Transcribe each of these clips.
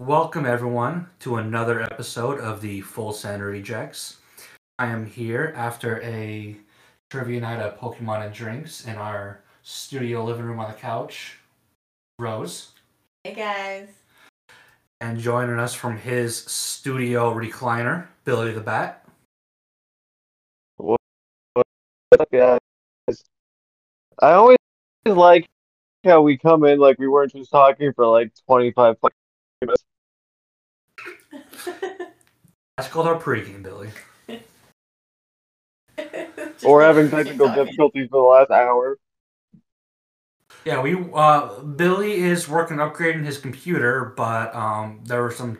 Welcome everyone to another episode of the Full Send Rejects. I am here after a trivia night of Pokemon and drinks in our studio living room on the couch. Rose. Hey guys. And joining us from his studio recliner, Billy the Bat. What's up, guys? I always like how we come in like we weren't just talking for like 25 minutes. That's called our pregame, Billy. Or having technical difficulties for the last hour. Yeah, we Billy is working on upgrading his computer, but there were some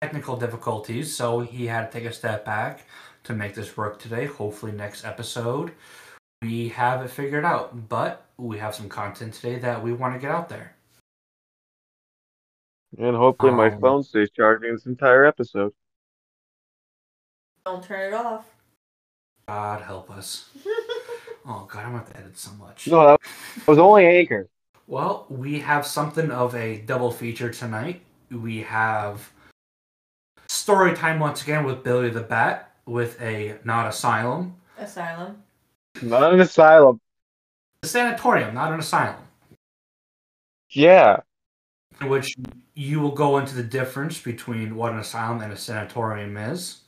technical difficulties, so he had to take a step back to make this work today. Hopefully next episode we have it figured out, but we have some content today that we want to get out there. And hopefully my phone stays charging this entire episode. Don't turn it off. God help us. Oh, God, I'm going to have to edit so much. No, that was only Anchor. Well, we have something of a double feature tonight. We have story time once again with Billy the Bat with a not asylum. Not an asylum. A sanatorium, not an asylum. Yeah. In which you will go into the difference between what an asylum and a sanatorium is.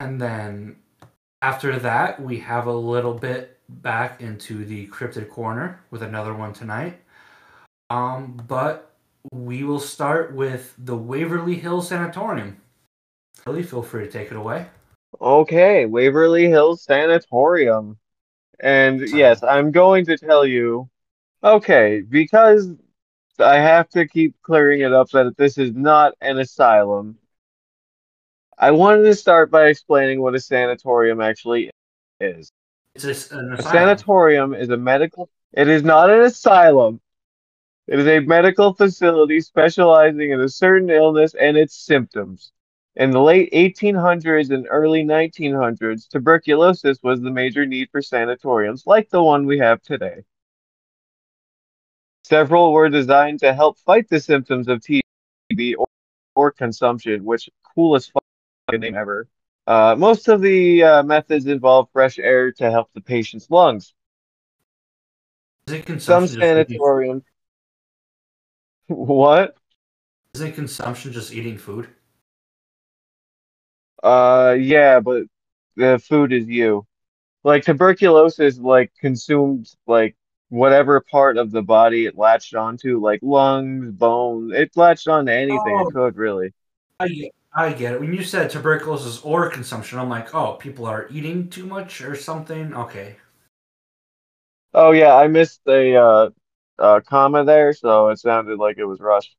And then after that, we have a little bit back into the Cryptid Corner with another one tonight. But we will start with the Waverly Hills Sanatorium. Billy, feel free to take it away. Okay, Waverly Hills Sanatorium. And yes, I'm going to tell you, okay, because I have to keep clearing it up that this is not an asylum. I wanted to start by explaining what a sanatorium actually is. It's an asylum. A sanatorium is a medical... It is not an asylum. It is a medical facility specializing in a certain illness and its symptoms. In the late 1800s and early 1900s, tuberculosis was the major need for sanatoriums, like the one we have today. Several were designed to help fight the symptoms of TB or consumption, which, cool as fucking name ever. Most of the methods involve fresh air to help the patient's lungs. Some sanatoriums... What? Isn't consumption just eating food? Yeah, but the food is you. Like, tuberculosis, like, consumed, like, whatever part of the body it latched onto, like lungs, bones. It latched onto anything it could, really. I get it. When you said tuberculosis or consumption, I'm like, oh, people are eating too much or something? Okay. Oh, yeah, I missed the comma there, so it sounded like it was rushed.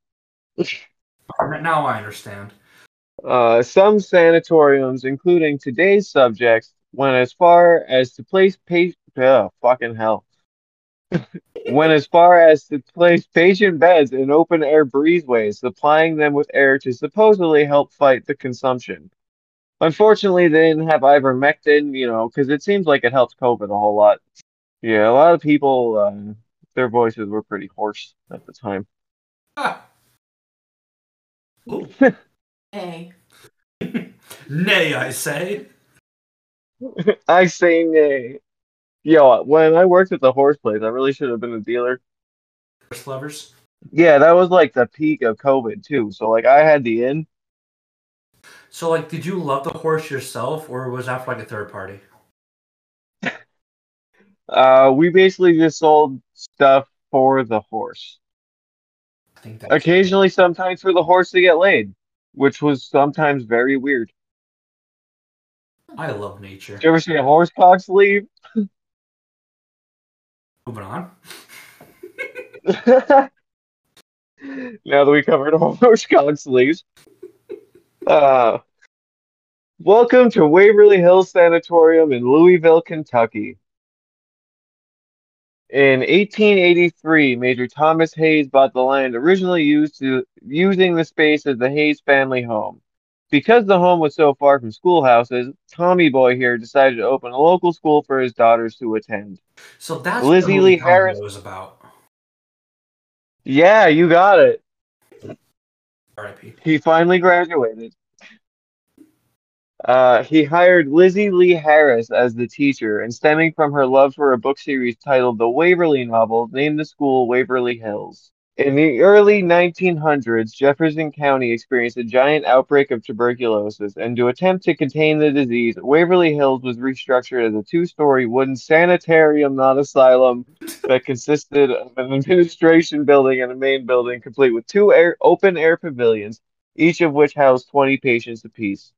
Now I understand. Some sanatoriums, including today's subjects, went as far as to place patient beds in open-air breezeways, supplying them with air to supposedly help fight the consumption. Unfortunately, they didn't have ivermectin, you know, because it seems like it helps COVID a whole lot. Yeah, a lot of people, their voices were pretty hoarse at the time. Ah. Nay. Nay, I say. I say nay. Yo, when I worked at the horse place, I really should have been a dealer. Horse lovers? Yeah, that was like the peak of COVID, too. So, like, I had the in. So, like, did you love the horse yourself, or was that for, like, a third party? We basically just sold stuff for the horse. I think that's occasionally, true. Sometimes for the horse to get laid, which was sometimes very weird. I love nature. Did you ever see a horse cock sleeve? Moving on. Now that we covered all those college sleeves. Welcome to Waverly Hills Sanatorium in Louisville, Kentucky. In 1883, Major Thomas Hayes bought the land originally using the space as the Hayes family home. Because the home was so far from schoolhouses, Tommy Boy here decided to open a local school for his daughters to attend. So that's Lizzie Lee Harris was about. Yeah, you got it. R.I.P. He finally graduated. He hired Lizzie Lee Harris as the teacher, and stemming from her love for a book series titled The Waverly Novel, named the school Waverly Hills. In the early 1900s, Jefferson County experienced a giant outbreak of tuberculosis, and to attempt to contain the disease, Waverly Hills was restructured as a two-story wooden sanitarium, not asylum, that consisted of an administration building and a main building, complete with two open-air pavilions, each of which housed 20 patients apiece.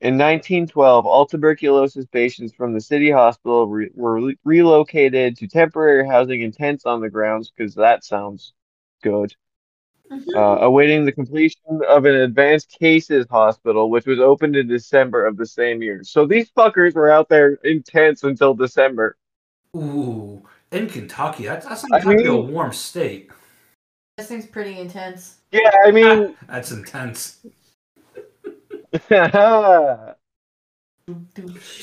In 1912, all tuberculosis patients from the city hospital were relocated to temporary housing and tents on the grounds, because that sounds good, awaiting the completion of an advanced cases hospital, which was opened in December of the same year. So these fuckers were out there in tents until December. Ooh, in Kentucky, that's like a warm state. This thing's pretty intense. Yeah, I mean... that's intense. So,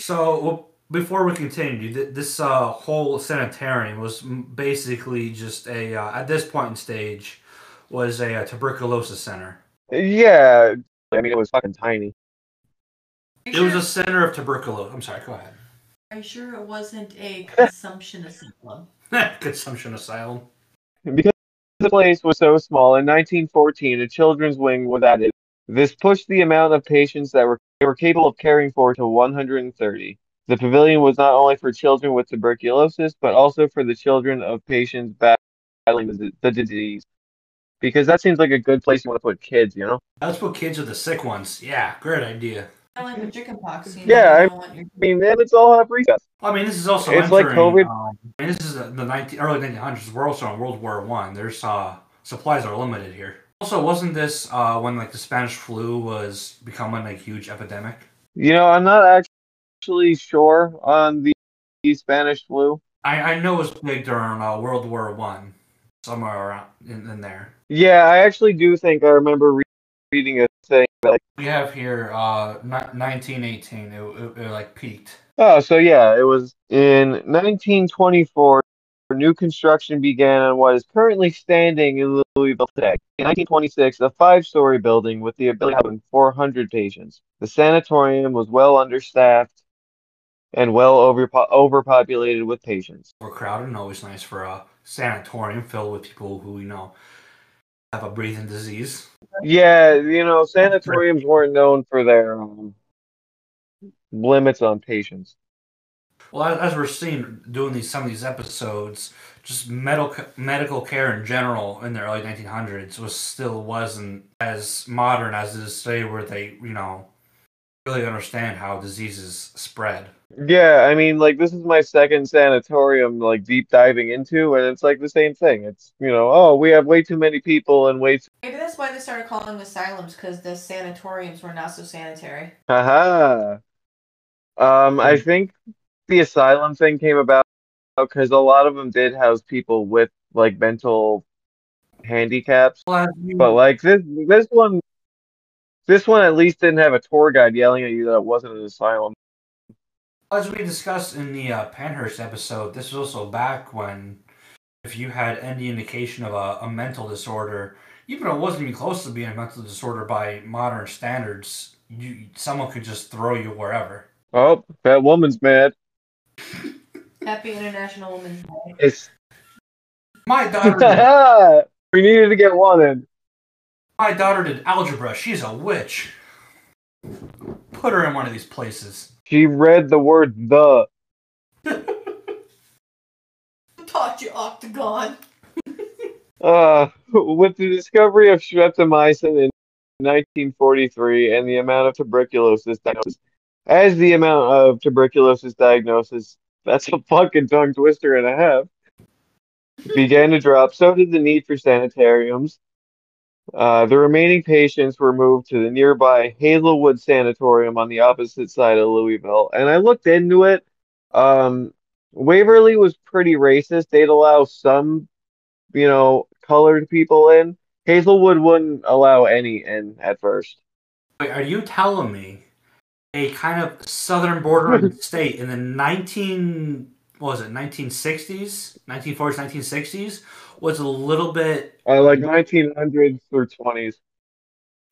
well, before we continue, this whole sanitarium was basically just a, at this point in stage, was a tuberculosis center. Yeah, I mean, it was fucking tiny. It was a center of tuberculosis. I'm sorry, go ahead. Are you sure it wasn't a consumption asylum? Consumption asylum. Because the place was so small, in 1914, a children's wing was added. This pushed the amount of patients that they were capable of caring for to 130. The pavilion was not only for children with tuberculosis, but also for the children of patients battling the disease. Because that seems like a good place you want to put kids, you know? Let's put kids with the sick ones. Yeah, great idea. I like the chicken pox. You know, yeah, I mean, then it's all free stuff. I mean, this is also it's entering, like COVID. I mean, this is the early 1900s. We're also in World War I. There's supplies are limited here. Also, wasn't this when like the Spanish flu was becoming a huge epidemic? You know, I'm not actually sure on the Spanish flu. I know it was big during World War I, somewhere around in there. Yeah, I actually do think I remember reading a thing. Like, we have here 1918. It like peaked. Oh, so yeah, it was in 1924. New construction began on what is currently standing in Louisville today. In 1926, a five-story building with the ability to house 400 patients. The sanatorium was well understaffed and well overpopulated with patients. Overcrowded and always nice for a sanatorium filled with people who, you know, have a breathing disease. Yeah, you know, sanatoriums weren't known for their limits on patients. Well, as we're seeing doing some of these episodes, just medical care in general in the early 1900s wasn't as modern as it is today, where they, you know, really understand how diseases spread. Yeah, I mean, like, this is my second sanatorium, like, deep diving into, and it's like the same thing. It's, you know, oh, we have way too many people and way too... Maybe that's why they started calling them asylums, because the sanatoriums were not so sanitary. Haha. I think... the asylum thing came about because a lot of them did house people with like mental handicaps, but like this one at least didn't have a tour guide yelling at you that it wasn't an asylum. As we discussed in the Panhurst episode, this was also back when if you had any indication of a mental disorder, even though it wasn't even close to being a mental disorder by modern standards, someone could just throw you wherever. Oh, that woman's mad. Happy International Women's Day. It's... my daughter. We needed to get one in. My daughter did algebra. She's a witch. Put her in one of these places. She read the word "the." Taught you octagon. With the discovery of streptomycin in 1943 and the amount of tuberculosis diagnosis. As the amount of tuberculosis diagnosis, that's a fucking tongue twister and a half, began to drop, so did the need for sanitariums. The remaining patients were moved to the nearby Hazelwood Sanatorium on the opposite side of Louisville. And I looked into it. Waverly was pretty racist. They'd allow some, you know, colored people in. Hazelwood wouldn't allow any in at first. Wait, are you telling me a kind of southern border state in the 1960s, 1940s, 1960s, was a little bit like 1900s through 20s.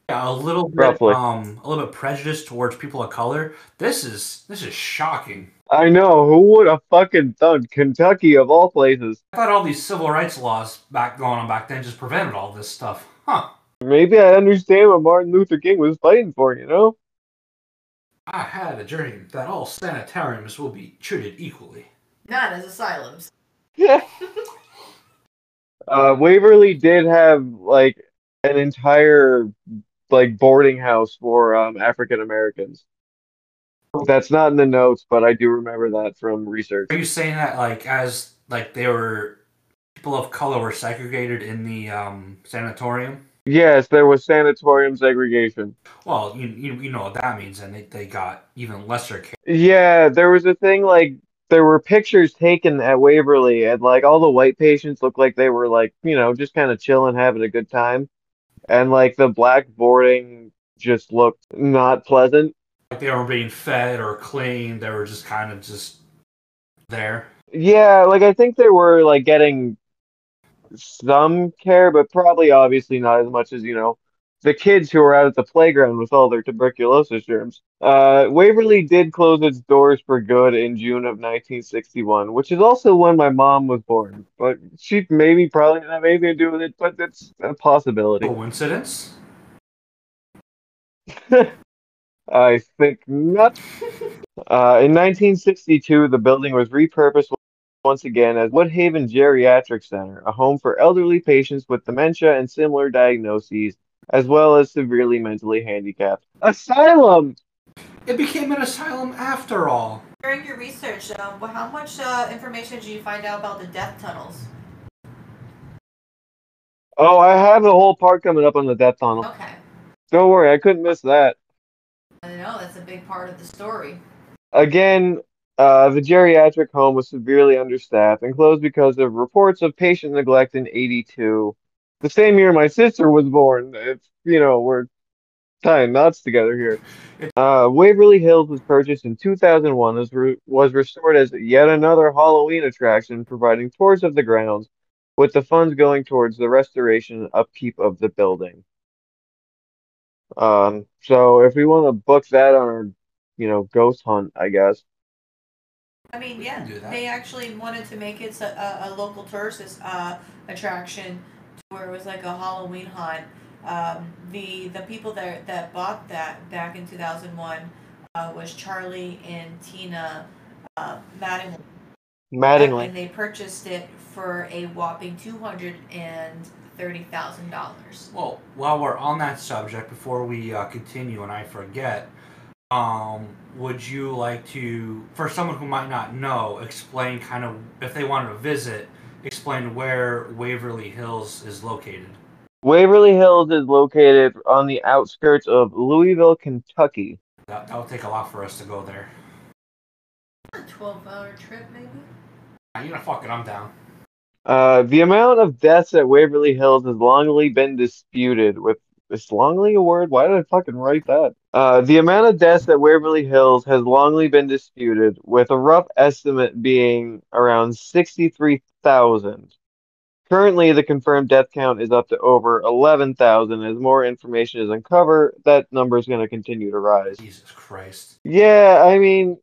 Yeah, a little bit prejudiced towards people of color. This is shocking. I know. Who would have fucking thought? Kentucky, of all places. I thought all these civil rights laws going on back then just prevented all this stuff. Huh. Maybe I understand what Martin Luther King was fighting for, you know? I had a dream that all sanatoriums will be treated equally. Not as asylums. Yeah. Waverly did have, like, an entire, like, boarding house for African Americans. That's not in the notes, but I do remember that from research. Are you saying that, like they were, people of color were segregated in the sanatorium? Yes, there was sanatorium segregation. Well, you know what that means, and they got even lesser care. Yeah, there was a thing, like, there were pictures taken at Waverly, and, like, all the white patients looked like they were, like, you know, just kind of chilling, having a good time. And, like, the black boarding just looked not pleasant. Like they weren't being fed or cleaned, they were just kind of just there. Yeah, like I think they were like getting some care, but probably obviously not as much as, you know, the kids who were out at the playground with all their tuberculosis germs. Waverly did close its doors for good in June of 1961, which is also when my mom was born. But she probably didn't have anything to do with it, but that's a possibility. Coincidence? I think not. In 1962, the building was repurposed once again as Woodhaven Geriatric Center, a home for elderly patients with dementia and similar diagnoses, as well as severely mentally handicapped. Asylum! It became an asylum after all. During your research, how much information did you find out about the death tunnels? Oh, I have a whole part coming up on the death tunnel. Okay. Don't worry, I couldn't miss that. I know, that's a big part of the story. Again, the geriatric home was severely understaffed and closed because of reports of patient neglect in 1982. The same year my sister was born. It's, you know, we're tying knots together here. Waverly Hills was purchased in 2001 and was restored as yet another Halloween attraction, providing tours of the grounds, with the funds going towards the restoration and upkeep of the building. So if we want to book that on our, you know, ghost hunt, I guess. I mean, yeah, they actually wanted to make it a local tourist attraction where it was like a Halloween hunt. The people that bought that back in 2001 was Charlie and Tina Mattingly. And they purchased it for a whopping $230,000. Well, while we're on that subject, before we continue and I forget, would you like to, for someone who might not know, explain kind of, if they wanted to visit, explain where Waverly Hills is located? Waverly Hills is located on the outskirts of Louisville, Kentucky. That would take a lot for us to go there. A 12-hour trip, maybe? You know, fuck it, I'm down. The amount of deaths at Waverly Hills has longly been disputed with... Is longly a word? Why did I fucking write that? The amount of deaths at Waverly Hills has longly been disputed, with a rough estimate being around 63,000. Currently, the confirmed death count is up to over 11,000. As more information is uncovered, that number is going to continue to rise. Jesus Christ. Yeah, I mean...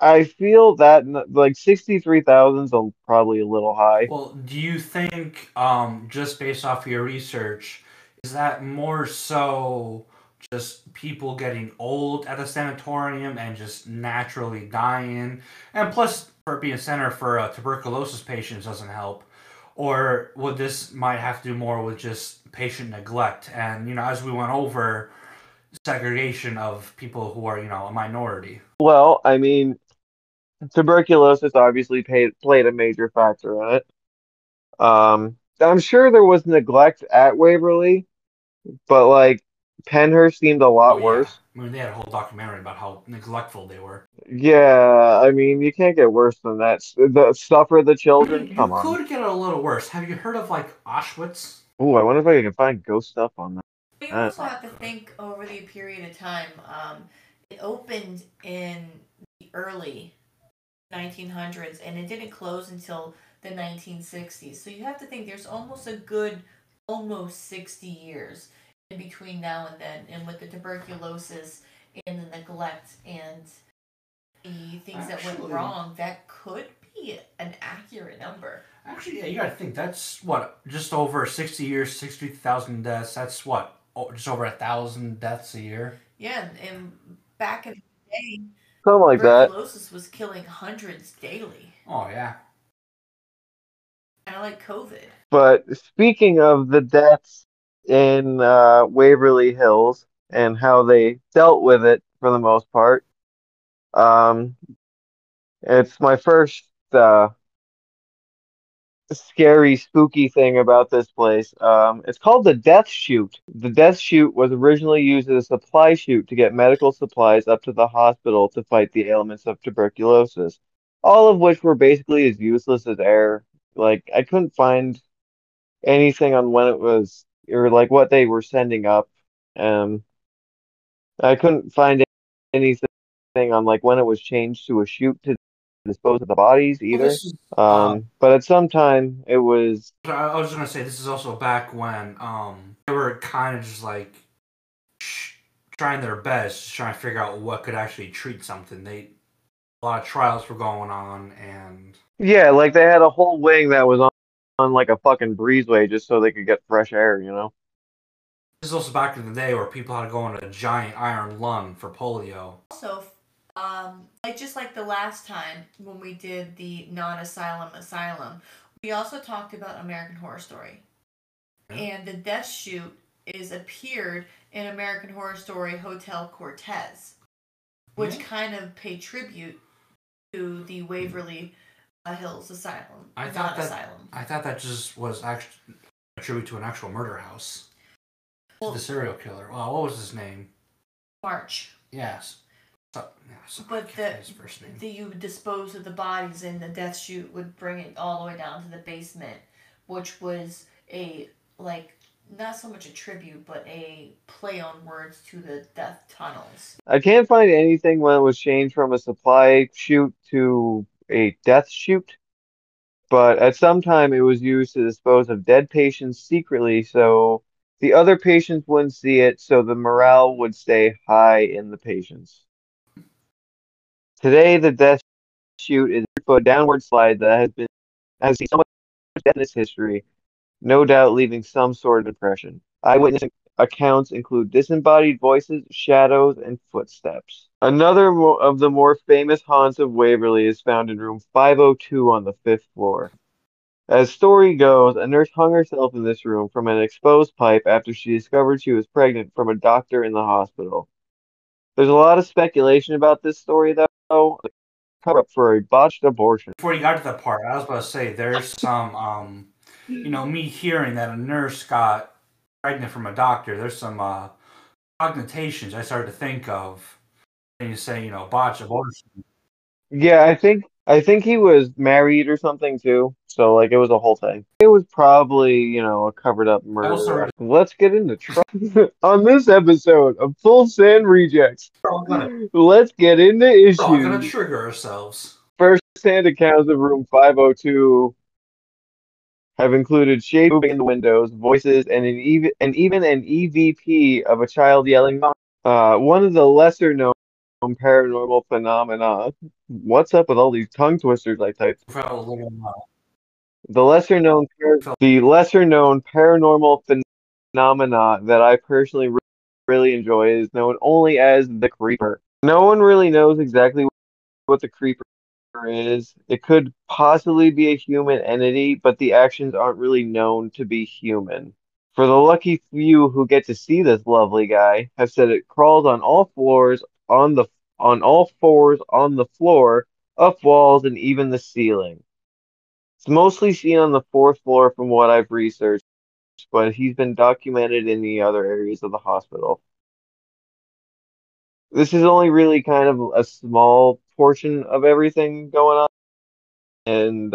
I feel that, like, 63,000 is probably a little high. Well, do you think, just based off your research, is that more so just people getting old at the sanatorium and just naturally dying? And plus, for being a center for tuberculosis patients doesn't help. Or would this might have to do more with just patient neglect? And, you know, as we went over, segregation of people who are, you know, a minority. Well, I mean... Tuberculosis obviously played a major factor in it. I'm sure there was neglect at Waverly, but, like, Pennhurst seemed a lot worse. I mean, they had a whole documentary about how neglectful they were. Yeah, I mean, you can't get worse than that. Suffer the children? I mean, come on. You could get a little worse. Have you heard of, like, Auschwitz? Ooh, I wonder if I can find ghost stuff on that. We also have to think over the period of time. It opened in the early 1900s, and it didn't close until the 1960s. So you have to think there's almost a good almost 60 years in between now and then, and with the tuberculosis and the neglect and the things that went wrong, that could be an accurate number. Actually, yeah, you gotta think, that's what, just over 60 years, 60,000 deaths, that's what, just over 1,000 deaths a year? Yeah, and back in the day, something like that. Tuberculosis was killing hundreds daily. Oh, yeah. Kind of like COVID. But speaking of the deaths in Waverly Hills and how they dealt with it for the most part, it's my first scary, spooky thing about this place. It's called the Death Chute. The Death Chute was originally used as a supply chute to get medical supplies up to the hospital to fight the ailments of tuberculosis, all of which were basically as useless as air. Like, I couldn't find anything on when it was, or like what they were sending up. I couldn't find anything on like when it was changed to a chute to dispose of the bodies either. But at some time it was. I was gonna say, this is also back when they were kind of just like trying their best, just trying to figure out what could actually treat something. A lot of trials were going on, and yeah, like they had a whole wing that was on like a fucking breezeway just so they could get fresh air, you know. This is also back in the day where people had to go on a giant iron lung for polio. Also, like just like the last time when we did the non-asylum asylum, we also talked about American Horror Story. Mm-hmm. And the death chute appeared in American Horror Story Hotel Cortez, which kind of paid tribute to the Waverly Hills Asylum. I thought that just was actually a tribute to an actual murder house. Well, the serial killer. Well, what was his name? March. Yes. But his first name. You would dispose of the bodies, and the death chute would bring it all the way down to the basement, which was a, like, not so much a tribute, but a play on words to the death tunnels. I can't find anything when it was changed from a supply chute to a death chute, but at some time it was used to dispose of dead patients secretly, so the other patients wouldn't see it, so the morale would stay high in the patients. Today, the death chute is a downward slide that has seen so much death in its history, no doubt leaving some sort of impression. Eyewitness accounts include disembodied voices, shadows, and footsteps. Another of the more famous haunts of Waverly is found in room 502 on the 5th floor. As the story goes, a nurse hung herself in this room from an exposed pipe after she discovered she was pregnant from a doctor in the hospital. There's a lot of speculation about this story, though. Cover up for a botched abortion. Before you got to that part, I was about to say, there's some, you know, me hearing that a nurse got pregnant from a doctor, there's some cognitions I started to think of when you say, you know, botched abortion. Yeah, I think he was married or something, too. So, like, it was a whole thing. It was probably, you know, a covered-up murder. Sorry. Let's get into on this episode of Full Sand Rejects, let's get into issues. We're all going to trigger ourselves. First-hand accounts of room 502 have included shade moving in the windows, voices, and even an EVP of a child yelling, "Mom." One of the lesser-known paranormal phenomena. What's up with all these tongue twisters I typed? The lesser known paranormal phenomena that I personally really enjoy is known only as the creeper. No one really knows exactly what the creeper is. It could possibly be a human entity, but the actions aren't really known to be human. For the lucky few who get to see this lovely guy, have said it crawls on all floors, on the floor, up walls, and even the ceiling. It's mostly seen on the 4th floor from what I've researched, but he's been documented in the other areas of the hospital. This is only really kind of a small portion of everything going on. And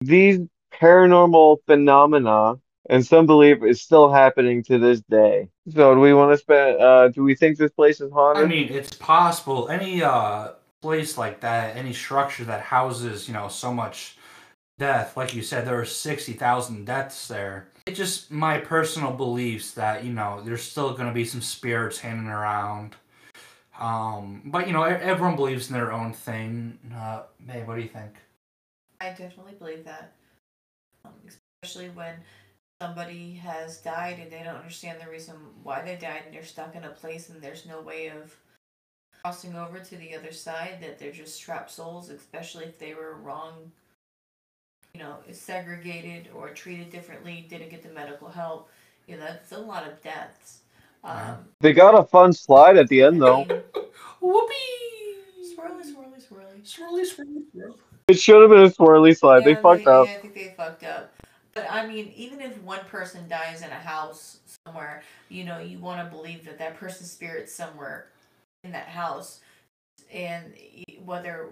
these paranormal phenomena, and some believe it's still happening to this day. So do we want to spend, do we think this place is haunted? I mean, it's possible. Any place like that, any structure that houses, you know, so much death. Like you said, there were 60,000 deaths there. It's just my personal beliefs that, you know, there's still going to be some spirits hanging around. But, you know, everyone believes in their own thing. May, what do you think? I definitely believe that. Especially when somebody has died and they don't understand the reason why they died and they're stuck in a place and there's no way of crossing over to the other side, that they're just trapped souls, especially if they were wrong, you know, segregated or treated differently, didn't get the medical help. You know, that's a lot of deaths. They got a fun slide at the end, though. Whoopee! Swirly, swirly, swirly. Swirly, swirly, swirly. It should have been a swirly slide. Yeah, they fucked up. Yeah, I think they fucked up. But, I mean, even if one person dies in a house somewhere, you know, you want to believe that that person's spirit's somewhere in that house. And whether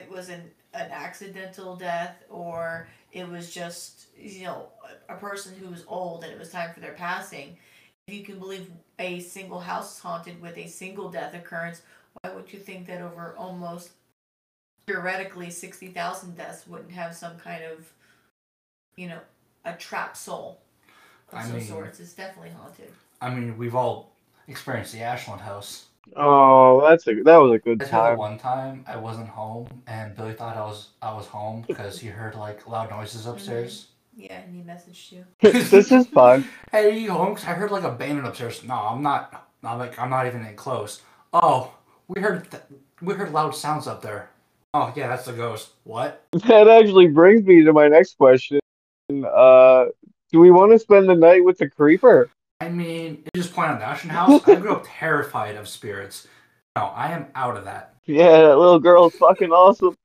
it was an accidental death or it was just, you know, a person who was old and it was time for their passing, if you can believe a single house haunted with a single death occurrence, why would you think that over almost theoretically 60,000 deaths wouldn't have some kind of, you know, a trapped soul of some sorts? It's definitely haunted. I mean, we've all experienced the Ashland House. Oh, that was a good time. One time I wasn't home, and Billy thought I was home because he heard like loud noises upstairs. Yeah, and he messaged you. This is fun. Hey, are you home? Cause I heard like a banging upstairs. No, I'm not. I'm not even in close. Oh, we heard loud sounds up there. Oh yeah, that's the ghost. What? That actually brings me to my next question. Do we want to spend the night with the creeper? I mean, just playing on the Ashton House, I grew up terrified of spirits. No, I am out of that. Yeah, that little girl's fucking awesome.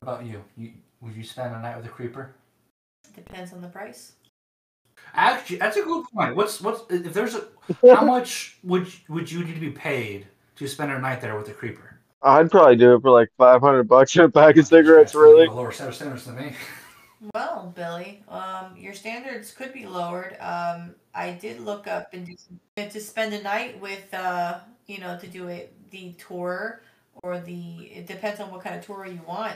What about you? Would you spend a night with a creeper? Depends on the price. Actually, that's a good point. What's if there's a how much would you need to be paid to spend a night there with a creeper? I'd probably do it for like $500 and a pack of cigarettes. Really? Lower set of standards than me. Well, Billy, your standards could be lowered. I did look up and to spend a night with, you know, to do the tour or it depends on what kind of tour you want.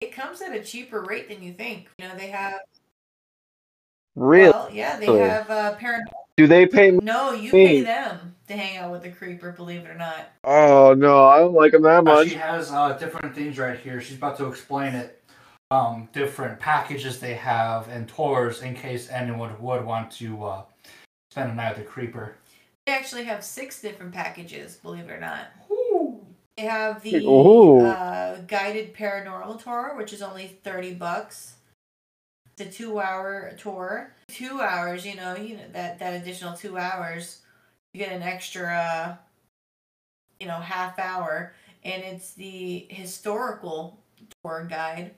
It comes at a cheaper rate than you think. You know, they have. Really? Well, yeah, they have paranormal. Do they pay? No, you pay them to hang out with the creeper. Believe it or not. Oh no, I don't like them that much. She has different things right here. She's about to explain it. Different packages they have and tours in case anyone would want to spend a night with the creeper. They actually have 6 different packages, believe it or not. Ooh. They have the guided paranormal tour, which is only $30. The 2-hour tour, 2 hours. You know that additional 2 hours, you get an extra, half hour, and it's the historical tour guide.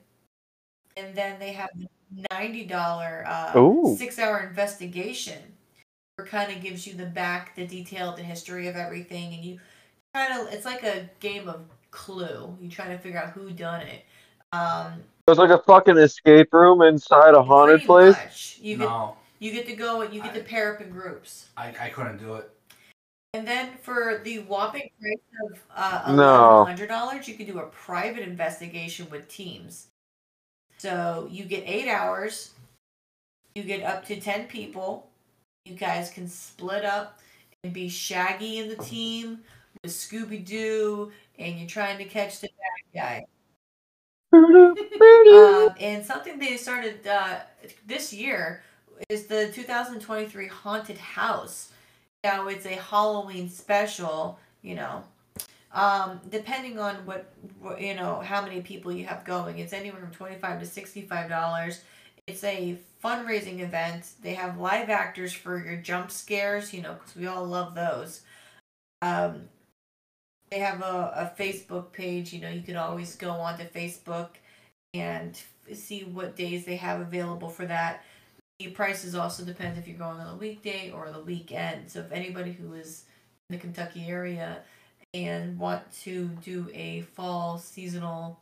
And then they have the $90 6-hour investigation, where kind of gives you the detail, the history of everything, and you kind of, it's like a game of Clue. You try to figure out who done it. It's like a fucking escape room inside a haunted place. Much. You get to go and you get to pair up in groups. I couldn't do it. And then for the whopping price of $100, you can do a private investigation with teams. So you get 8 hours, you get up to 10 people, you guys can split up and be Shaggy in the team with Scooby-Doo, and you're trying to catch the bad guy. And something they started this year is the 2023 Haunted House. Now it's a Halloween special, you know. Depending on what how many people you have going, it's anywhere from $25 to $65. It's a fundraising event. They have live actors for your jump scares, because we all love those. They have a Facebook page. You can always go onto Facebook and see what days they have available for that. The prices also depend if you're going on a weekday or the weekend. So if anybody who is in the Kentucky area and want to do a fall seasonal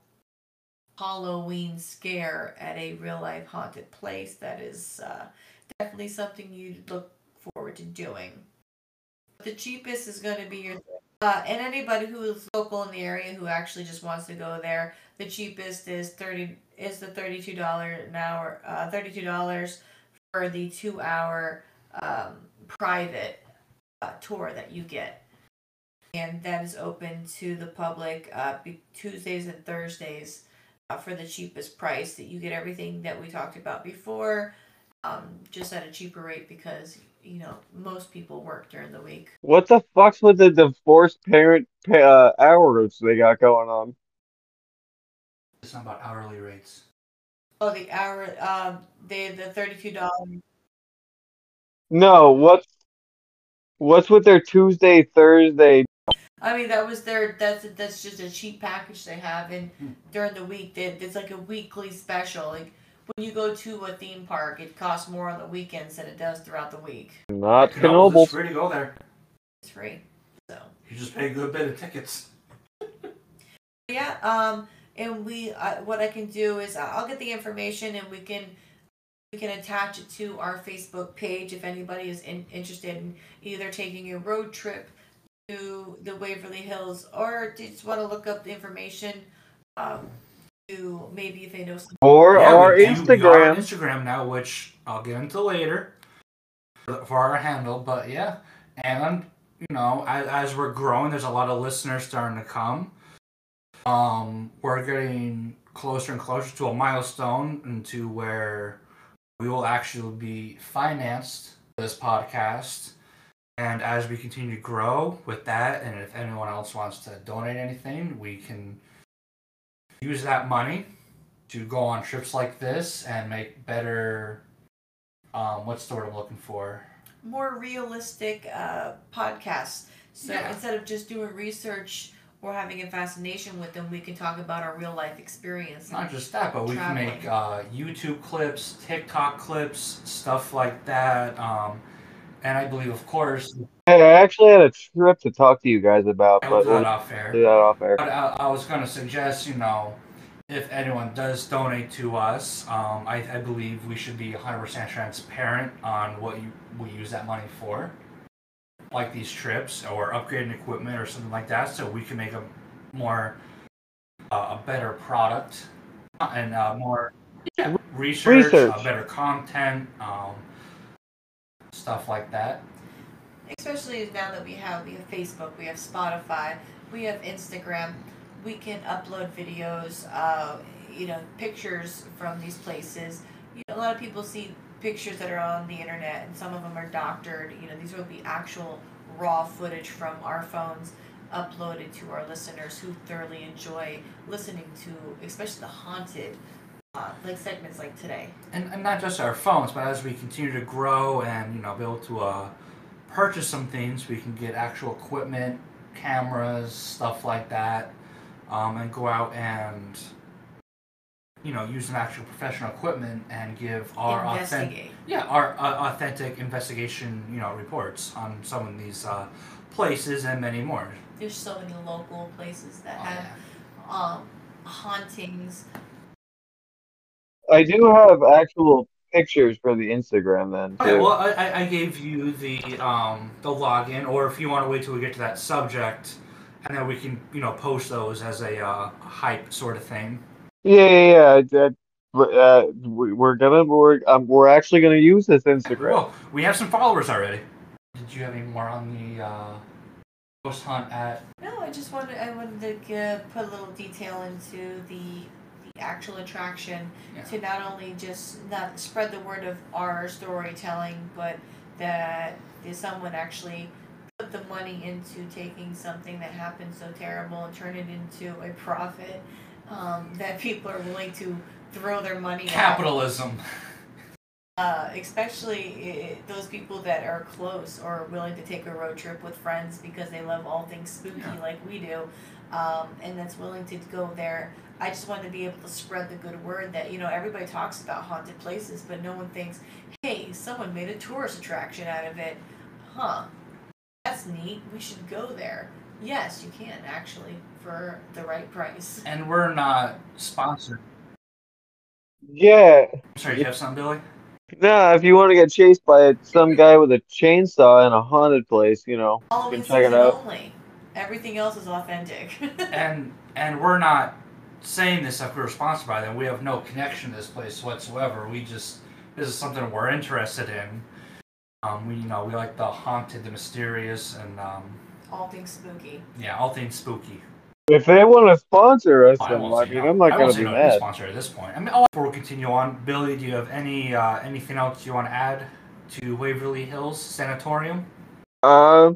Halloween scare at a real life haunted place, that is definitely something you'd look forward to doing. The cheapest is going to be your And anybody who is local in the area who actually just wants to go there, the cheapest is the $32 an hour, $32 for the 2-hour private tour that you get. And that is open to the public Tuesdays and Thursdays for the cheapest price. That you get everything that we talked about before, just at a cheaper rate because, you know, most people work during the week. What the fuck's with the divorced parent hours they got going on? It's not about hourly rates. Oh, the hour, the $32. No, what's with their Tuesday, Thursday? I mean, that was their, that's just a cheap package they have, and during the week, it's like a weekly special. Like, when you go to a theme park, it costs more on the weekends than it does throughout the week. Not Knoble. It's free to go there. It's free, so you just pay a good bit of tickets. Yeah, and we, what I can do is I'll get the information and we can attach it to our Facebook page if anybody is interested in either taking a road trip to the Waverly Hills or just want to look up the information. To maybe if they know something. Or yeah, our Instagram. Instagram now, which I'll get into later for our handle. But yeah, and you know, as we're growing, there's a lot of listeners starting to come. We're getting closer and closer to a milestone into where we will actually be financed this podcast. And as we continue to grow with that, and if anyone else wants to donate anything, we can use that money to go on trips like this and make better, what's the word I'm looking for? More realistic podcasts. So yeah, Instead of just doing research or having a fascination with them, we can talk about our real life experience. Not just that, but we can make YouTube clips, TikTok clips, stuff like that. And I believe, of course... Hey, I actually had a trip to talk to you guys about, but we'll do that off air. But I was going to suggest, you know, if anyone does donate to us, I believe we should be 100% transparent on what we use that money for, like these trips or upgrading equipment or something like that, so we can make a more, a better product and more research. Better content, stuff like that. Especially now that we have Facebook, we have Spotify, we have Instagram. We can upload videos, you know, pictures from these places. You know, a lot of people see pictures that are on the internet, and some of them are doctored. You know, these will be actual raw footage from our phones uploaded to our listeners who thoroughly enjoy listening to, especially the haunted, like segments like today. And not just our phones, but as we continue to grow and, you know, be able to purchase some things, we can get actual equipment, cameras, stuff like that, and go out and, you know, use an actual professional equipment and give our authentic investigation, you know, reports on some of these places and many more. There's so many local places that hauntings. I do have actual pictures for the Instagram then, too. Okay, well, I gave you the login, or if you want to wait till we get to that subject, and then we can, you know, post those as a hype sort of thing. Yeah. We're actually gonna use this Instagram. Well, we have some followers already. Did you have any more on the ghost hunt at? No, I wanted to put a little detail into the actual attraction, to not only just not spread the word of our storytelling, but that someone actually put the money into taking something that happened so terrible and turn it into a profit, that people are willing to throw their money at. Capitalism. Especially those people that are close or willing to take a road trip with friends because they love all things spooky like we do, and that's willing to go there. I just wanted to be able to spread the good word that, you know, everybody talks about haunted places, but no one thinks, hey, someone made a tourist attraction out of it. Huh. That's neat. We should go there. Yes, you can, actually, for the right price. And we're not sponsored. Yeah. Sorry, do you have something, Billy? Nah, if you want to get chased by some guy with a chainsaw in a haunted place, you know, you can check it out. Only. Everything else is authentic. and we're not saying this like we're sponsored by them. We have no connection to this place whatsoever. We just, this is something we're interested in. We like the haunted, the mysterious, and all things spooky. Yeah, all things spooky. If they want to sponsor us, then I'm not going to be mad. Sponsor at this point. I mean, before we continue on, Billy, do you have any anything else you want to add to Waverly Hills Sanatorium? I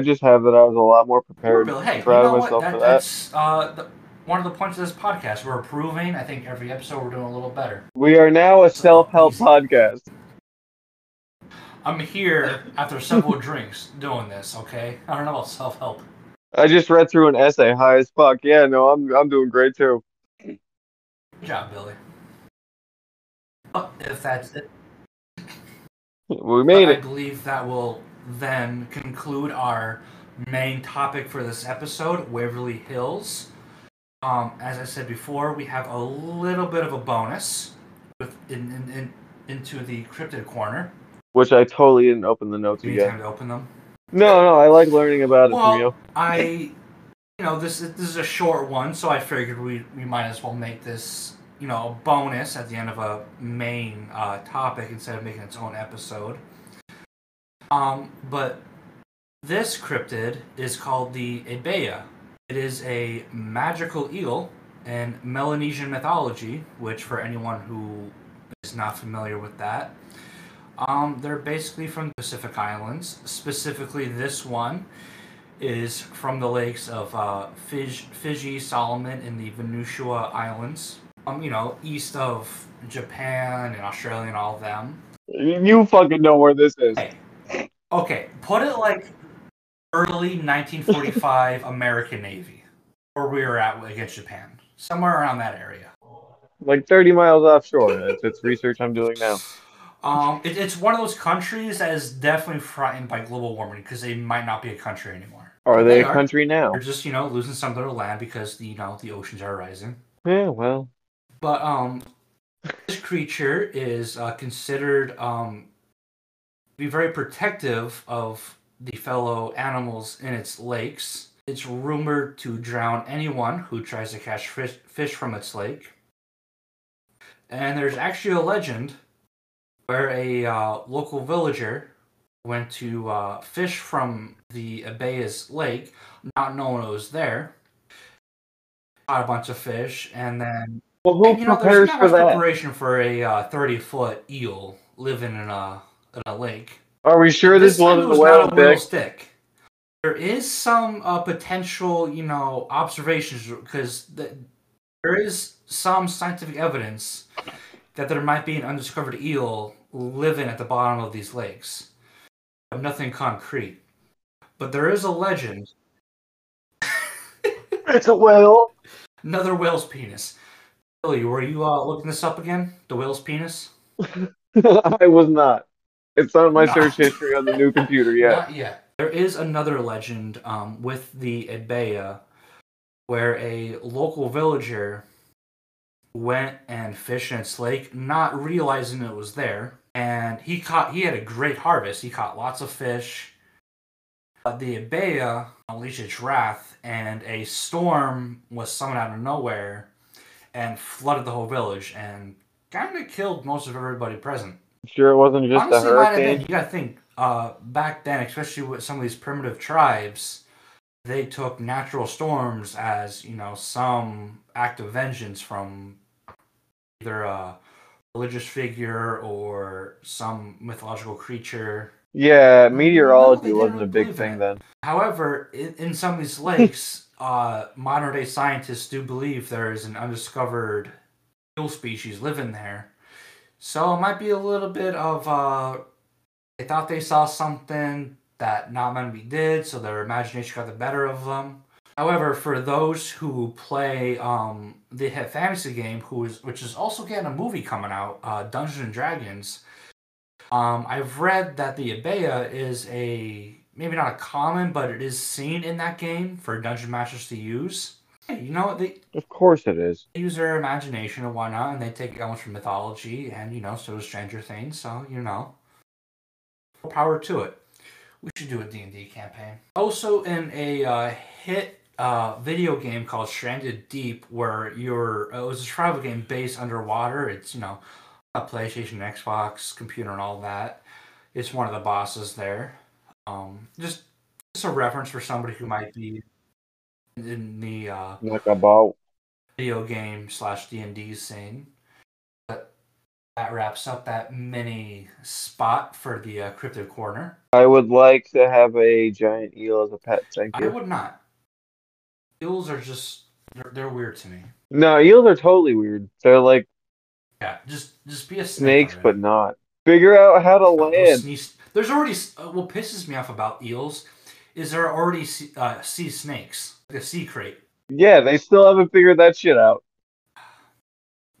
just have that I was a lot more prepared. Billy, hey, proud of myself for that. That's one of the points of this podcast. We're improving. I think every episode we're doing a little better. We are now a self-help podcast. I'm here after several drinks doing this. Okay, I don't know about self-help. I just read through an essay, high as fuck. Yeah, no, I'm doing great too. Good job, Billy. Well, if that's it, we made it. I believe that will then conclude our main topic for this episode, Waverly Hills. As I said before, we have a little bit of a bonus into the cryptid corner, which I totally didn't open the notes again. You time to open them. No, I like learning about it from you. This is a short one, so I figured we might as well make this, a bonus at the end of a main topic instead of making its own episode. But this cryptid is called the Abaia. It is a magical eel in Melanesian mythology, which for anyone who is not familiar with that, they're basically from the Pacific Islands. Specifically, this one is from the lakes of Fiji, Solomon, and the Vanuatu Islands. East of Japan and Australia and all of them. You fucking know where this is. Okay, put it like early 1945 American Navy, where we were at against Japan. Somewhere around that area. Like 30 miles offshore. That's research I'm doing now. It's one of those countries that is definitely frightened by global warming because they might not be a country anymore. Are they a country now? They're just, losing some of their land because, the oceans are rising. Yeah, well. But this creature is considered to be very protective of the fellow animals in its lakes. It's rumored to drown anyone who tries to catch fish from its lake. And there's actually a legend where a local villager went to fish from the Abaia's lake, not knowing it was there, caught a bunch of fish, and then... Well, who prepares for that? There's not much preparation for a 30-foot eel living in a lake. Are we sure this wasn't a whale stick? There is some potential, observations, because there is some scientific evidence that there might be an undiscovered eel living at the bottom of these lakes. I have nothing concrete. But there is a legend. It's a whale. Another whale's penis. Billy, were you looking this up again? The whale's penis? I was not. It's not in my search history on the new computer yet. Not yet. There is another legend with the Abaia where a local villager went and fished in its lake, not realizing it was there, and he had a great harvest. He caught lots of fish. But the Abaia unleashed its wrath, and a storm was summoned out of nowhere and flooded the whole village and kind of killed most of everybody present. Sure, it wasn't just honestly, a hurricane. You gotta think, back then, especially with some of these primitive tribes, they took natural storms as some act of vengeance from either a religious figure or some mythological creature. Yeah, meteorology wasn't a big thing then. However, in some of these lakes, modern-day scientists do believe there is an undiscovered eel species living there. So it might be a little bit of, they thought they saw something that not meant to be did, so their imagination got the better of them. However, for those who play the hit fantasy game, which is also getting a movie coming out, Dungeons & Dragons, I've read that the Abaia is maybe not a common, but it is seen in that game for dungeon masters to use. Hey, of course it is. They use their imagination and whatnot, and they take elements from mythology, and so does Stranger Things, so, power to it. We should do a D&D campaign. Also in a hit video game called Stranded Deep, where it was a survival game based underwater. It's, you know, a PlayStation, Xbox, computer, and all that. It's one of the bosses there. Just a reference for somebody who might be in the video game / D&D scene. That wraps up that mini spot for the Cryptid Corner. I would like to have a giant eel as a pet, thank you. I would not. Eels are just, they're weird to me. No, eels are totally weird. They're like... Yeah, just be a snake. Snakes, but not. Figure out how to land. There's already, what pisses me off about eels is there are already sea snakes. Like a sea crate. Yeah, they still haven't figured that shit out.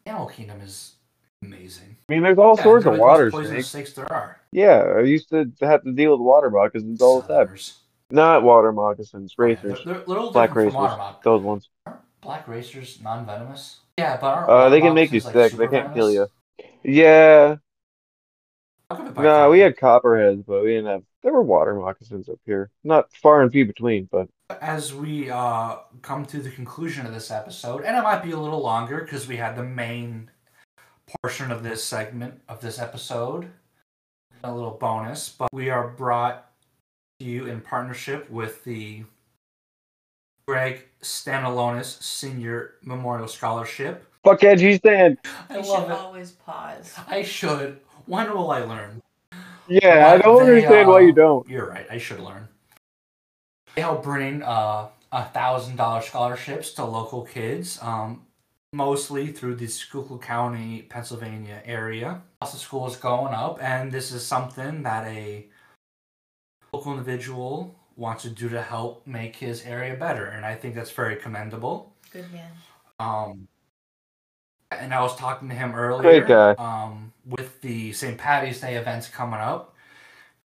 Animal Kingdom is... amazing. I mean, there's all sorts of water snakes there are. Yeah, I used to have to deal with water moccasins all the time. Not water moccasins, racers. They're black racers, those ones. Aren't black racers non-venomous? Yeah, but aren't they can make you sick. Like, they can't kill you. Yeah. No, we had copperheads, but we didn't have... There were water moccasins up here. Not far and few between, but... As we come to the conclusion of this episode, and it might be a little longer because we had the main... portion of this segment of this episode, a little bonus, but we are brought to you in partnership with the Greg Stanilonis Senior Memorial Scholarship. Fuck edgy Stan. I love it. Always pause. I should. When will I learn? Yeah, I don't understand why you don't. You're right. I should learn. They help bring $1,000 scholarships to local kids. Mostly through the Schuylkill County, Pennsylvania area. Cost of school is going up, and this is something that a local individual wants to do to help make his area better, and I think that's very commendable. Good man. And I was talking to him earlier. Great guy. With the St. Paddy's Day events coming up,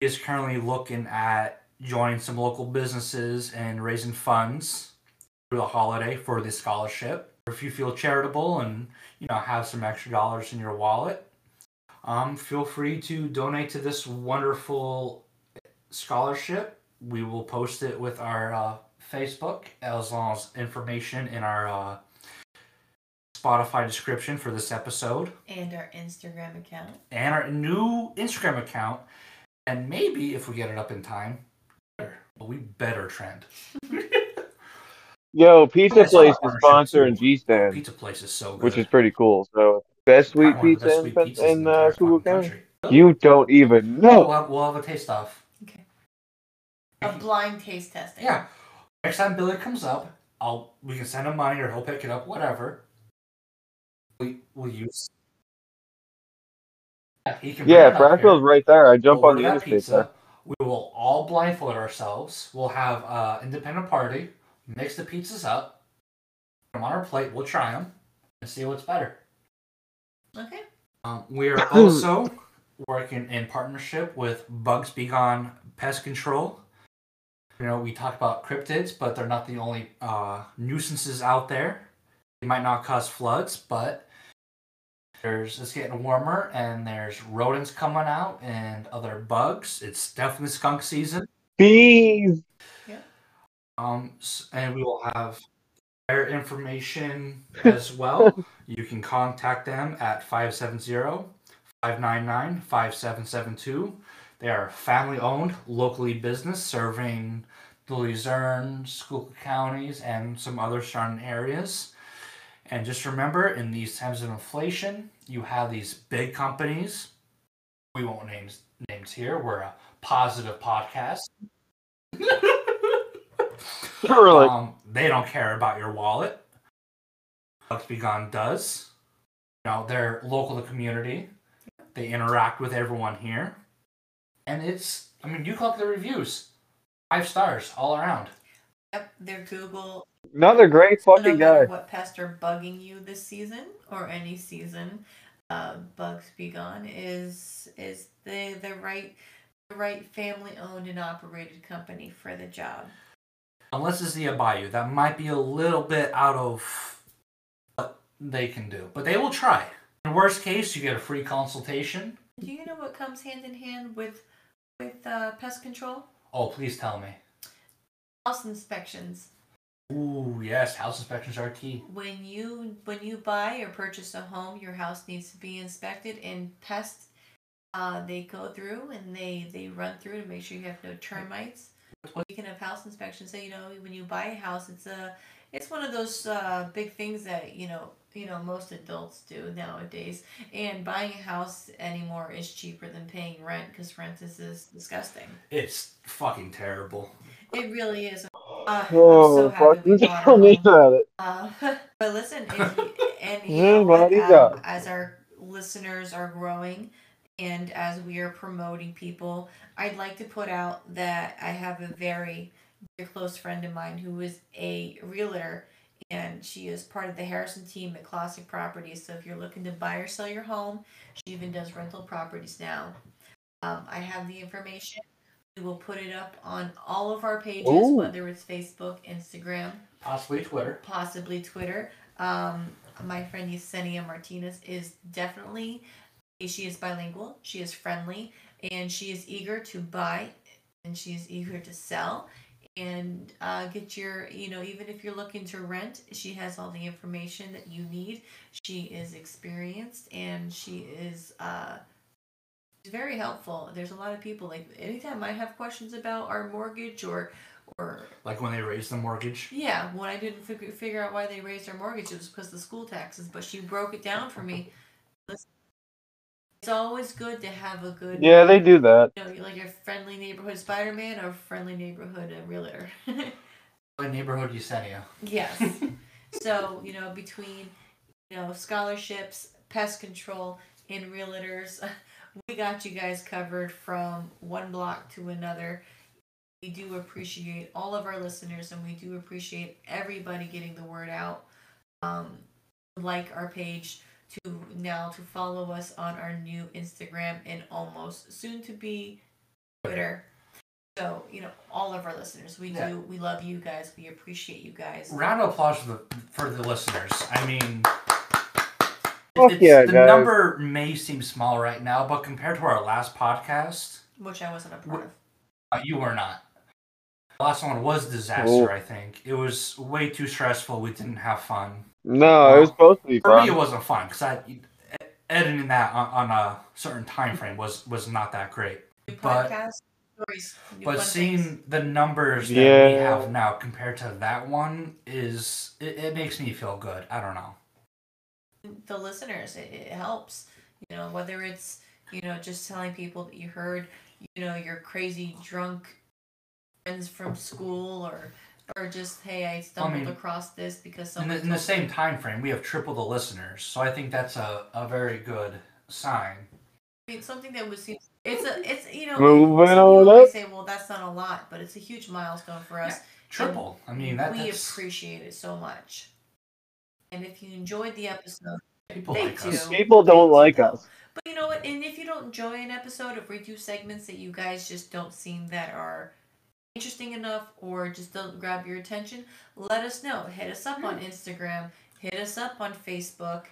he is currently looking at joining some local businesses and raising funds through the holiday for the scholarship. If you feel charitable and, you know, have some extra dollars in your wallet, feel free to donate to this wonderful scholarship. We will post it with our Facebook, as well as information in our Spotify description for this episode. And our Instagram account. And our new Instagram account. And maybe, if we get it up in time, better. But we better trend. Yo, Pizza Place is sponsoring G-Stand. Pizza Place is so good. Which is pretty cool. So, best sweet pizza in Schuylkill County. You don't even know. Oh, we'll have a taste off. Okay. A blind taste testing. Yeah. Next time Billy comes up, we can send him money or he'll pick it up, whatever. We'll use... Yeah, Brackwell's right there. I jump on the interstate there. We will all blindfold ourselves. We'll have an independent party. Mix the pizzas up, put them on our plate, we'll try them, and see what's better. Okay. We are also working in partnership with Bugs Be Gone Pest Control. You know, we talk about cryptids, but they're not the only nuisances out there. They might not cause floods, but it's getting warmer, and there's rodents coming out, and other bugs. It's definitely skunk season. Bees! And we will have their information as well. You can contact them at 570-599-5772. They are family-owned, locally business, serving the Luzerne, Schuylkill counties, and some other surrounding areas. And just remember, in these times of inflation, you have these big companies. We won't name names here. We're a positive podcast. Really. They don't care about your wallet. Bugs Be Gone does. You know, they're local to the community. They interact with everyone here. And it's, I mean, you collect the reviews. 5 stars all around. Yep, they're Google. Another great fucking guy. What pests are bugging you this season or any season? Bugs Be Gone is the right family-owned and operated company for the job. Unless it's the Abaia, that might be a little bit out of what they can do. But they will try. In worst case, you get a free consultation. Do you know what comes hand in hand with pest control? Oh, please tell me. House inspections. Ooh, yes, house inspections are key. When you buy or purchase a home, your house needs to be inspected, and pests, they go through and they run through to make sure you have no termites. You can have house inspections. So, you know, when you buy a house, it's one of those big things that, you know, most adults do nowadays. And buying a house anymore is cheaper than paying rent, because rent is disgusting. It's fucking terrible. It really is. Oh, fuck, you just don't need that. But listen, as our listeners are growing and as we are promoting people, I'd like to put out that I have a very dear close friend of mine who is a realtor, and she is part of the Harrison team at Classic Properties. So if you're looking to buy or sell your home, she even does rental properties now. I have the information. We will put it up on all of our pages, whether it's Facebook, Instagram. Possibly Twitter. Possibly Twitter. My friend Yesenia Martinez is definitely, she is bilingual, she is friendly, and she is eager to buy, and she is eager to sell. And get your, even if you're looking to rent, she has all the information that you need. She is experienced, and she is very helpful. There's a lot of people, like, anytime I have questions about our mortgage or like when they raised the mortgage. Yeah, when I didn't figure out why they raised our mortgage, it was because of the school taxes, but she broke it down for me. It's always good to have a good... Yeah, they do that. Like a friendly neighborhood Spider-Man or a friendly neighborhood realtor. A neighborhood Yesenia. Yes. So, between, scholarships, pest control, and realtors, we got you guys covered from one block to another. We do appreciate all of our listeners, and we do appreciate everybody getting the word out. Like our page. To follow us on our new Instagram and almost soon to be Twitter. So, all of our listeners, we love you guys. We appreciate you guys. Round of applause for the listeners. I mean, the guys. Number may seem small right now, but compared to our last podcast, which I wasn't a part of, you were not. The last one was disaster. Ooh. I think it was way too stressful. We didn't have fun. No, it was supposed to be fun. For me, it wasn't fun, because editing that on a certain time frame was not that great. But seeing the numbers that we have now compared to that one, it makes me feel good. I don't know. The listeners, it helps. Whether it's, just telling people that you heard, your crazy drunk friends from school, or just, hey, I stumbled across this because someone... In the same time frame, we have triple the listeners, so I think that's a very good sign. It's something that would seem... They say, well, that's not a lot, but it's a huge milestone for us. Yeah, triple. And we appreciate it so much. And if you enjoyed the episode, people don't like us. But you know what? And if you don't enjoy an episode, if we do segments that you guys just don't seem that are... interesting enough, or just don't grab your attention, let us know. Hit us up on Instagram. Hit us up on Facebook.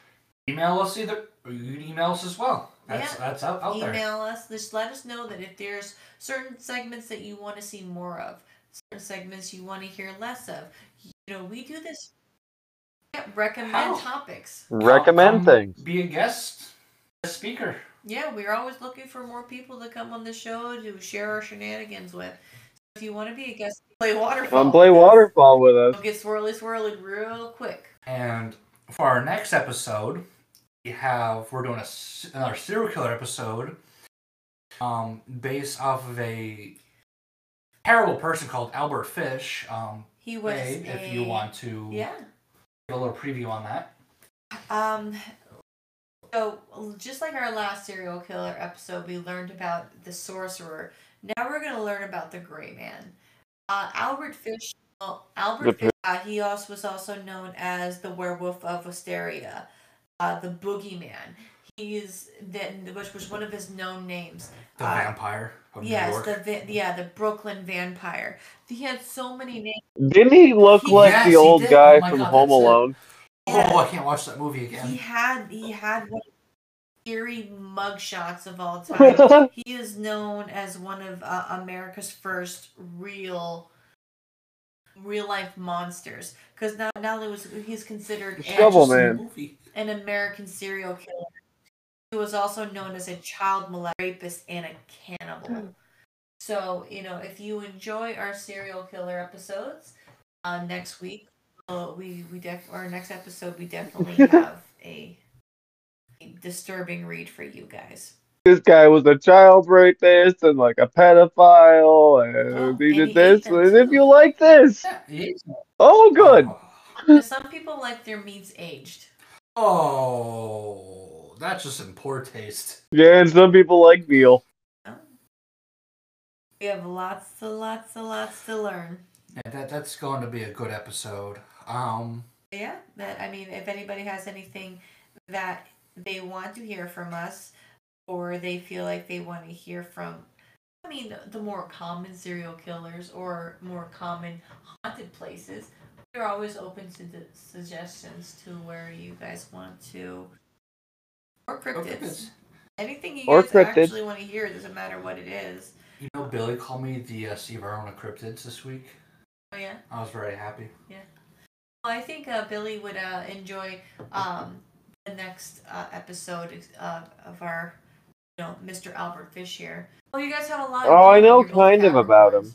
Email us either. Or you can email us as well. That's out there. Email us. Just let us know that if there's certain segments that you want to see more of, certain segments you want to hear less of. We do this. Yeah, recommend topics. Recommend things. Be a guest, a speaker. Yeah, we're always looking for more people to come on the show to share our shenanigans with. If you want to be a guest, play Waterfall. Play Waterfall with us. We'll get swirly real quick. And for our next episode, we're doing another serial killer episode, based off of a terrible person called Albert Fish. He was Babe, if you want to get a little preview on that. So just like our last serial killer episode, we learned about the sorcerer. Now we're going to learn about the Gray Man. Albert Fish, he was also known as the Werewolf of Wisteria, the Boogeyman. Which was one of his known names. The Vampire of New York. The Brooklyn Vampire. He had so many names. Didn't he look like the old guy from Home Alone? Oh, I can't watch that movie again. He had one. eerie mugshots of all time. He is known as one of America's first real life monsters, because not only was he's considered an American serial killer, he was also known as a child molester, rapist, and a cannibal. So, you know, if you enjoy our serial killer episodes, next week, our next episode, we definitely have a disturbing read for you guys. This guy was a child rapist and like a pedophile, and he did this. And if you like this, oh, good. Some people like their meats aged. Oh, that's just in poor taste. Yeah, and some people like veal. We have lots to learn. Yeah, that's going to be a good episode. Yeah, I mean, if anybody has anything that they want to hear from us, or they feel like they want to hear from, I mean, the more common serial killers or more common haunted places, we're always open to the suggestions to where you guys want to, or cryptids. Anything you guys actually want to hear, doesn't matter what it is. You know, Billy called me the Severona Cryptids this week. Oh, yeah? I was very happy. Yeah. Well, I think Billy would enjoy the next episode of our, you know, Mr. Albert Fish here. Well, you guys have a lot of... Oh, I know kind of about him.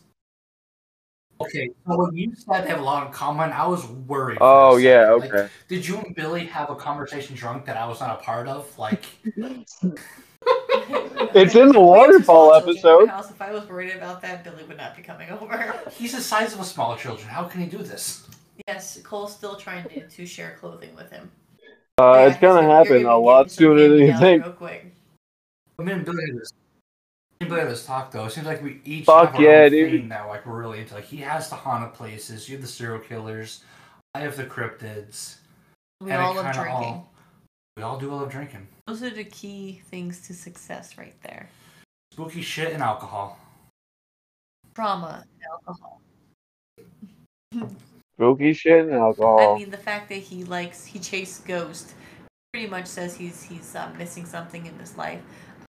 Okay, so when you said they have a lot in common, I was worried. Oh, yeah, okay. Like, did you and Billy have a conversation drunk that I was not a part of? Like... It's in the waterfall episode. If I was worried about that, Billy would not be coming over. He's the size of a small children. How can he do this? Yes, Cole's still trying to share clothing with him. Yeah, it's gonna happen a lot sooner than you think. Real quick. I mean, Billy has talked though. It seems like we each have our own theme now. Like we're really into. Like he has the haunted places. You have the serial killers. I have the cryptids. We all love drinking. We all do love drinking. Those are the key things to success right there. Spooky shit and alcohol. Trauma and alcohol. Spooky shit and alcohol. I mean, the fact that he chased ghosts pretty much says he's missing something in his life.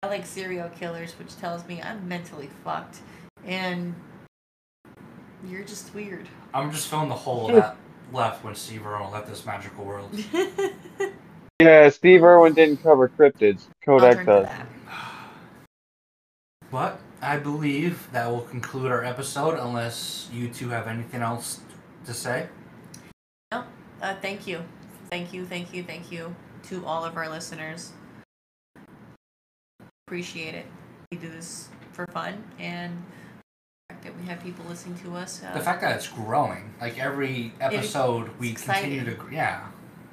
I like serial killers, which tells me I'm mentally fucked. And you're just weird. I'm just filling the hole that left when Steve Irwin left this magical world. Yeah, Steve Irwin didn't cover cryptids. Kodak does. But I believe that will conclude our episode, unless you two have anything else to say. No. Thank you. Thank you, thank you, thank you to all of our listeners. Appreciate it. We do this for fun, and the fact that we have people listening to us. The fact that it's growing. Like, every episode, we continue to... Yeah.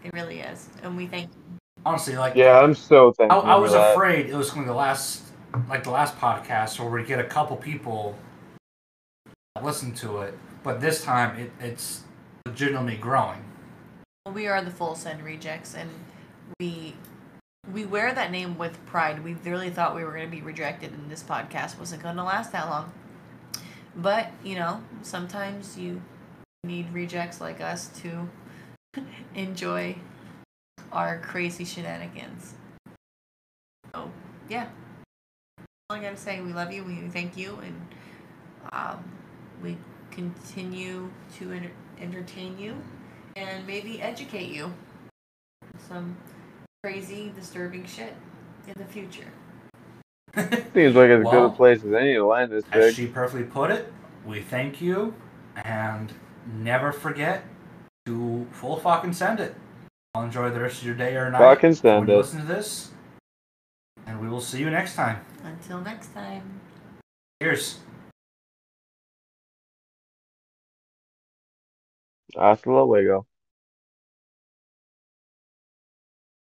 It really is, and we thank you. Honestly, like yeah, I'm so thankful. I was afraid it was going to the last podcast where we get a couple people listen to it, but this time it's legitimately growing. We are the Full Send Rejects, and we wear that name with pride. We really thought we were going to be rejected, and this podcast wasn't going to last that long. But you know, sometimes you need rejects like us to enjoy our crazy shenanigans. So, yeah. All I gotta say, we love you, we thank you, and we continue to entertain you and maybe educate you some crazy, disturbing shit in the future. Seems like as good a place as any to land this big. As she perfectly put it, we thank you, and never forget to full fucking send it. I'll enjoy the rest of your day or night. Fucking send it. Listen to this, and we will see you next time. Until next time. Cheers. Hasta luego.